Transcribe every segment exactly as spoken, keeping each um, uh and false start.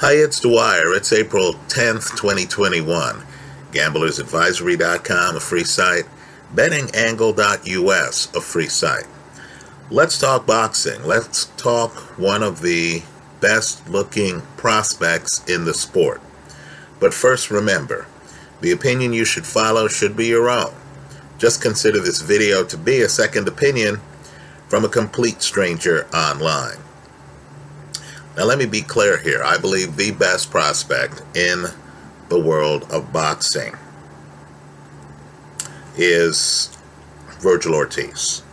Hi, it's Dwyer. It's April tenth, twenty twenty-one. Gamblers Advisory dot com, a free site. Betting Angle dot U S, a free site. Let's talk boxing. Let's talk one of the best-looking prospects in the sport. But first, remember, the opinion you should follow should be your own. Just consider this video to be a second opinion from a complete stranger online. Now, let me be clear here. I believe the best prospect in the world of boxing is Vergil Ortiz.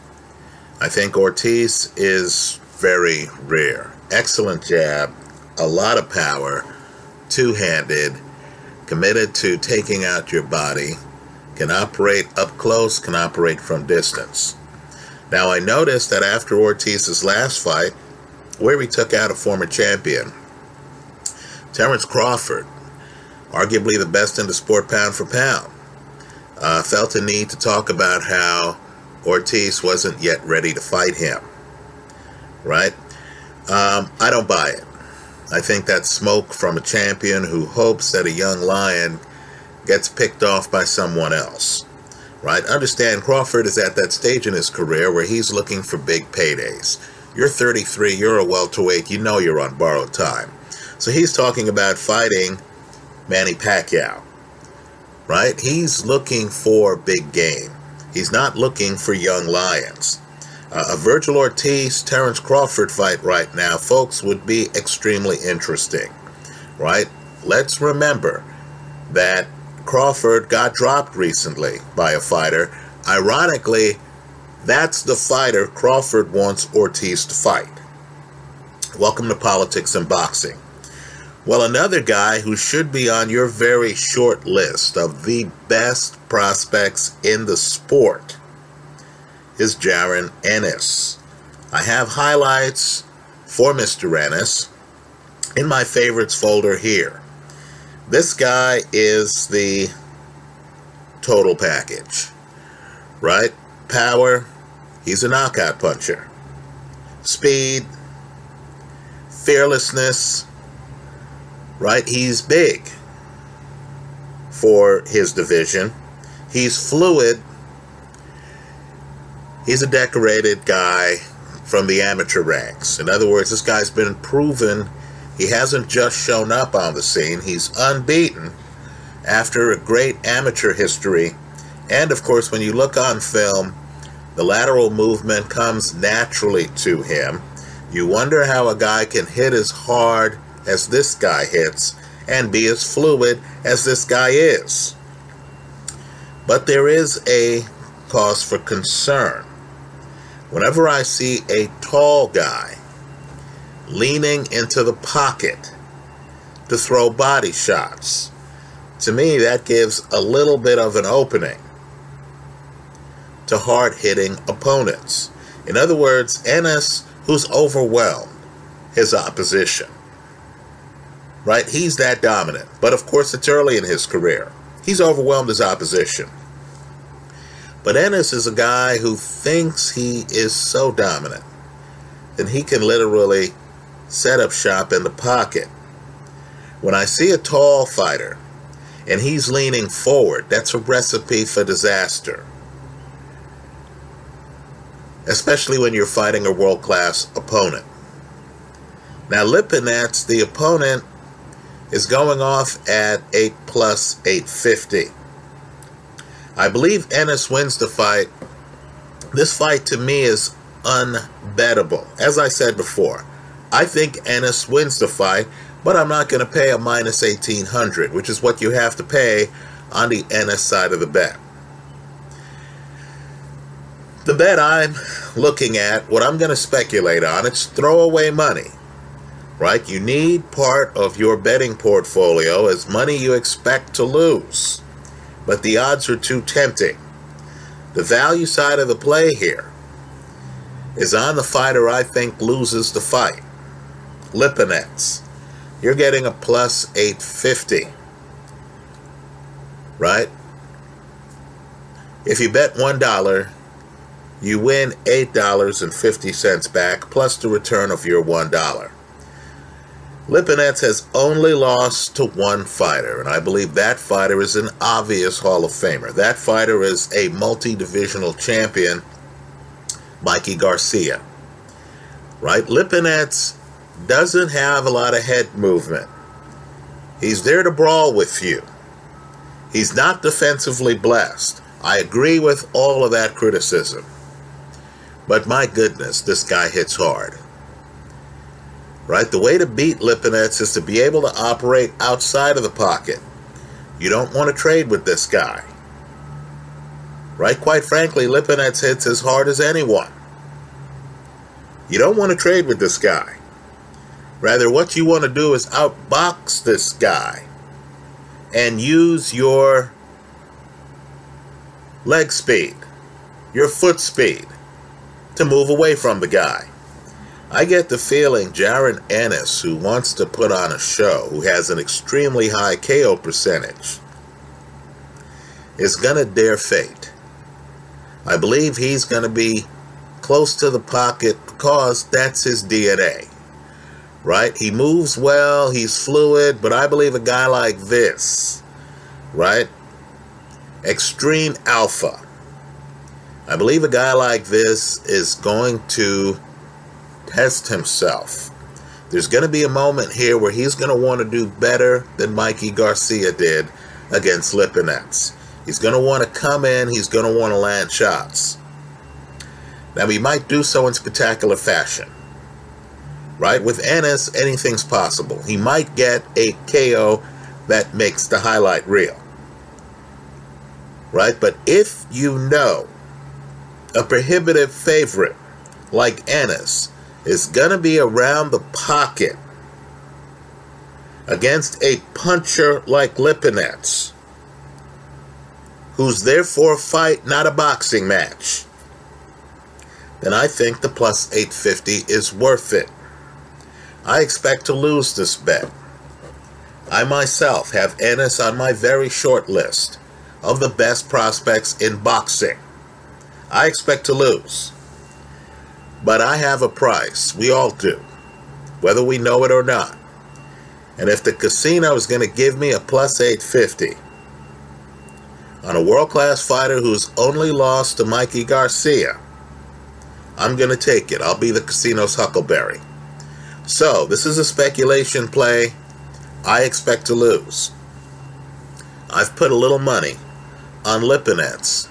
I think Ortiz is very rare. Excellent jab, a lot of power, two-handed, committed to taking out your body, can operate up close, can operate from distance. Now, I noticed that after Ortiz's last fight, where he took out a former champion, Terrence Crawford, arguably the best in the sport pound for pound, uh, felt a need to talk about how Ortiz wasn't yet ready to fight him, right? Um, I don't buy it. I think that's smoke from a champion who hopes that a young lion gets picked off by someone else, right? Understand, Crawford is at that stage in his career where he's looking for big paydays. You're thirty-three, you're a welterweight, you know you're on borrowed time. So he's talking about fighting Manny Pacquiao, right? He's looking for big game. He's not looking for young lions. Uh, a Vergil Ortiz-Terrence Crawford fight right now, folks, would be extremely interesting, right? Let's remember that Crawford got dropped recently by a fighter. Ironically, that's the fighter Crawford wants Ortiz to fight. Welcome to politics and boxing. Well, another guy who should be on your very short list of the best prospects in the sport is Jaron Ennis. I have highlights for Mister Ennis in my favorites folder here. This guy is the total package, right? Power. He's a knockout puncher. Speed, fearlessness, right? He's big for his division. He's fluid. He's a decorated guy from the amateur ranks. In other words, this guy's been proven. He hasn't just shown up on the scene. He's unbeaten after a great amateur history. And, of course, when you look on film, the lateral movement comes naturally to him. You wonder how a guy can hit as hard as this guy hits and be as fluid as this guy is. But there is a cause for concern. Whenever I see a tall guy leaning into the pocket to throw body shots, to me, that gives a little bit of an opening to hard-hitting opponents. In other words, Ennis, who's overwhelmed his opposition, right? He's that dominant. But of course, it's early in his career. He's overwhelmed his opposition. But Ennis is a guy who thinks he is so dominant that he can literally set up shop in the pocket. When I see a tall fighter and he's leaning forward, that's a recipe for disaster, especially when you're fighting a world-class opponent. Now, Lipinets, the opponent, is going off at eight plus eight fifty. I believe Ennis wins the fight. This fight, to me, is unbettable. As I said before, I think Ennis wins the fight, but I'm not going to pay a minus eighteen hundred, which is what you have to pay on the Ennis side of the bet. The bet I'm looking at, what I'm going to speculate on, it's throwaway money, right? You need part of your betting portfolio as money you expect to lose, but the odds are too tempting. The value side of the play here is on the fighter I think loses the fight, Lipinets. You're getting a plus eight fifty, right? If you bet one dollar, you win eight dollars and fifty cents back, plus the return of your one dollar. Lipinets has only lost to one fighter, and I believe that fighter is an obvious Hall of Famer. That fighter is a multi-divisional champion, Mikey Garcia. Right? Lipinets doesn't have a lot of head movement. He's there to brawl with you. He's not defensively blessed. I agree with all of that criticism. But my goodness, this guy hits hard. Right? The way to beat Lipinets is to be able to operate outside of the pocket. You don't want to trade with this guy. Right? Quite frankly, Lipinets hits as hard as anyone. You don't want to trade with this guy. Rather, what you want to do is outbox this guy and use your leg speed, your foot speed, to move away from the guy. I get the feeling Jaron Ennis, who wants to put on a show, who has an extremely high K O percentage, is going to dare fate. I believe he's going to be close to the pocket because that's his D N A. Right? He moves well, he's fluid, but I believe a guy like this, right? Extreme alpha. I believe a guy like this is going to test himself. There's going to be a moment here where he's going to want to do better than Mikey Garcia did against Lipinets. He's going to want to come in, he's going to want to land shots. Now, he might do so in spectacular fashion. Right? With Ennis, anything's possible. He might get a K O that makes the highlight reel. Right? But if you know a prohibitive favorite like Ennis is going to be around the pocket against a puncher like Lipinets, who's there for a fight, not a boxing match, then I think the plus eight fifty is worth it. I expect to lose this bet. I myself have Ennis on my very short list of the best prospects in boxing. I expect to lose. But I have a price. We all do, whether we know it or not. And if the casino is going to give me a plus eight fifty on a world-class fighter who's only lost to Mikey Garcia, I'm going to take it. I'll be the casino's huckleberry. So, this is a speculation play. I expect to lose. I've put a little money on Lipinets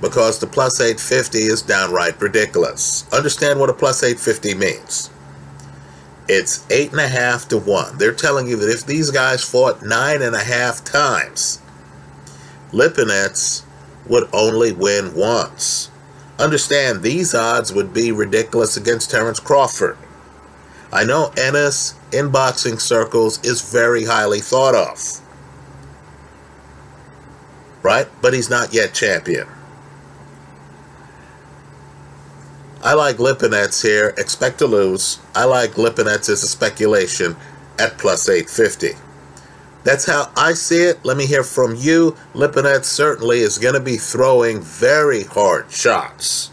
because the plus eight fifty is downright ridiculous. Understand what a plus eight fifty means. It's eight and a half to one. They're telling you that if these guys fought nine and a half times, Lipinets would only win once. Understand, these odds would be ridiculous against Terrence Crawford. I know Ennis in boxing circles is very highly thought of, right? But he's not yet champion. I like Lipinets here. Expect to lose. I like Lipinets as a speculation at plus eight fifty. That's how I see it. Let me hear from you. Lipinets certainly is going to be throwing very hard shots,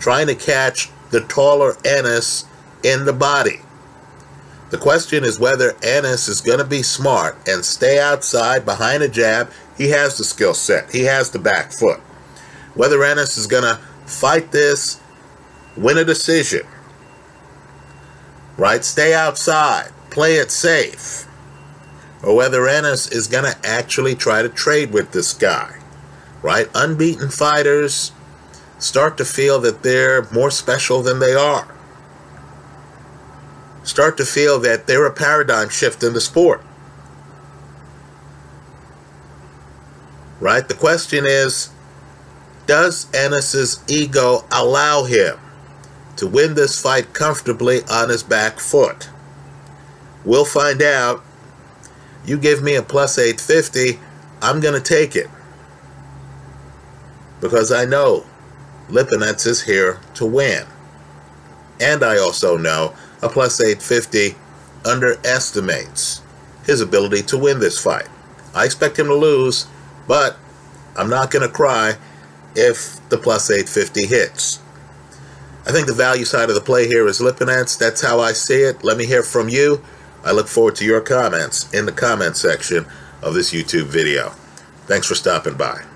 trying to catch the taller Ennis in the body. The question is whether Ennis is going to be smart and stay outside behind a jab. He has the skill set. He has the back foot. Whether Ennis is going to fight this, win a decision, right? Stay outside, play it safe. Or whether Ennis is going to actually try to trade with this guy, right? Unbeaten fighters start to feel that they're more special than they are. Start to feel that they're a paradigm shift in the sport. Right? The question is, does Ennis's ego allow him to win this fight comfortably on his back foot? We'll find out. You give me a plus eight fifty, I'm going to take it. Because I know Lipinets is here to win. And I also know a plus eight fifty underestimates his ability to win this fight. I expect him to lose, but I'm not going to cry if the plus eight fifty hits. I think the value side of the play here is Lipinets. That's how I see it. Let me hear from you. I look forward to your comments in the comment section of this YouTube video. Thanks for stopping by.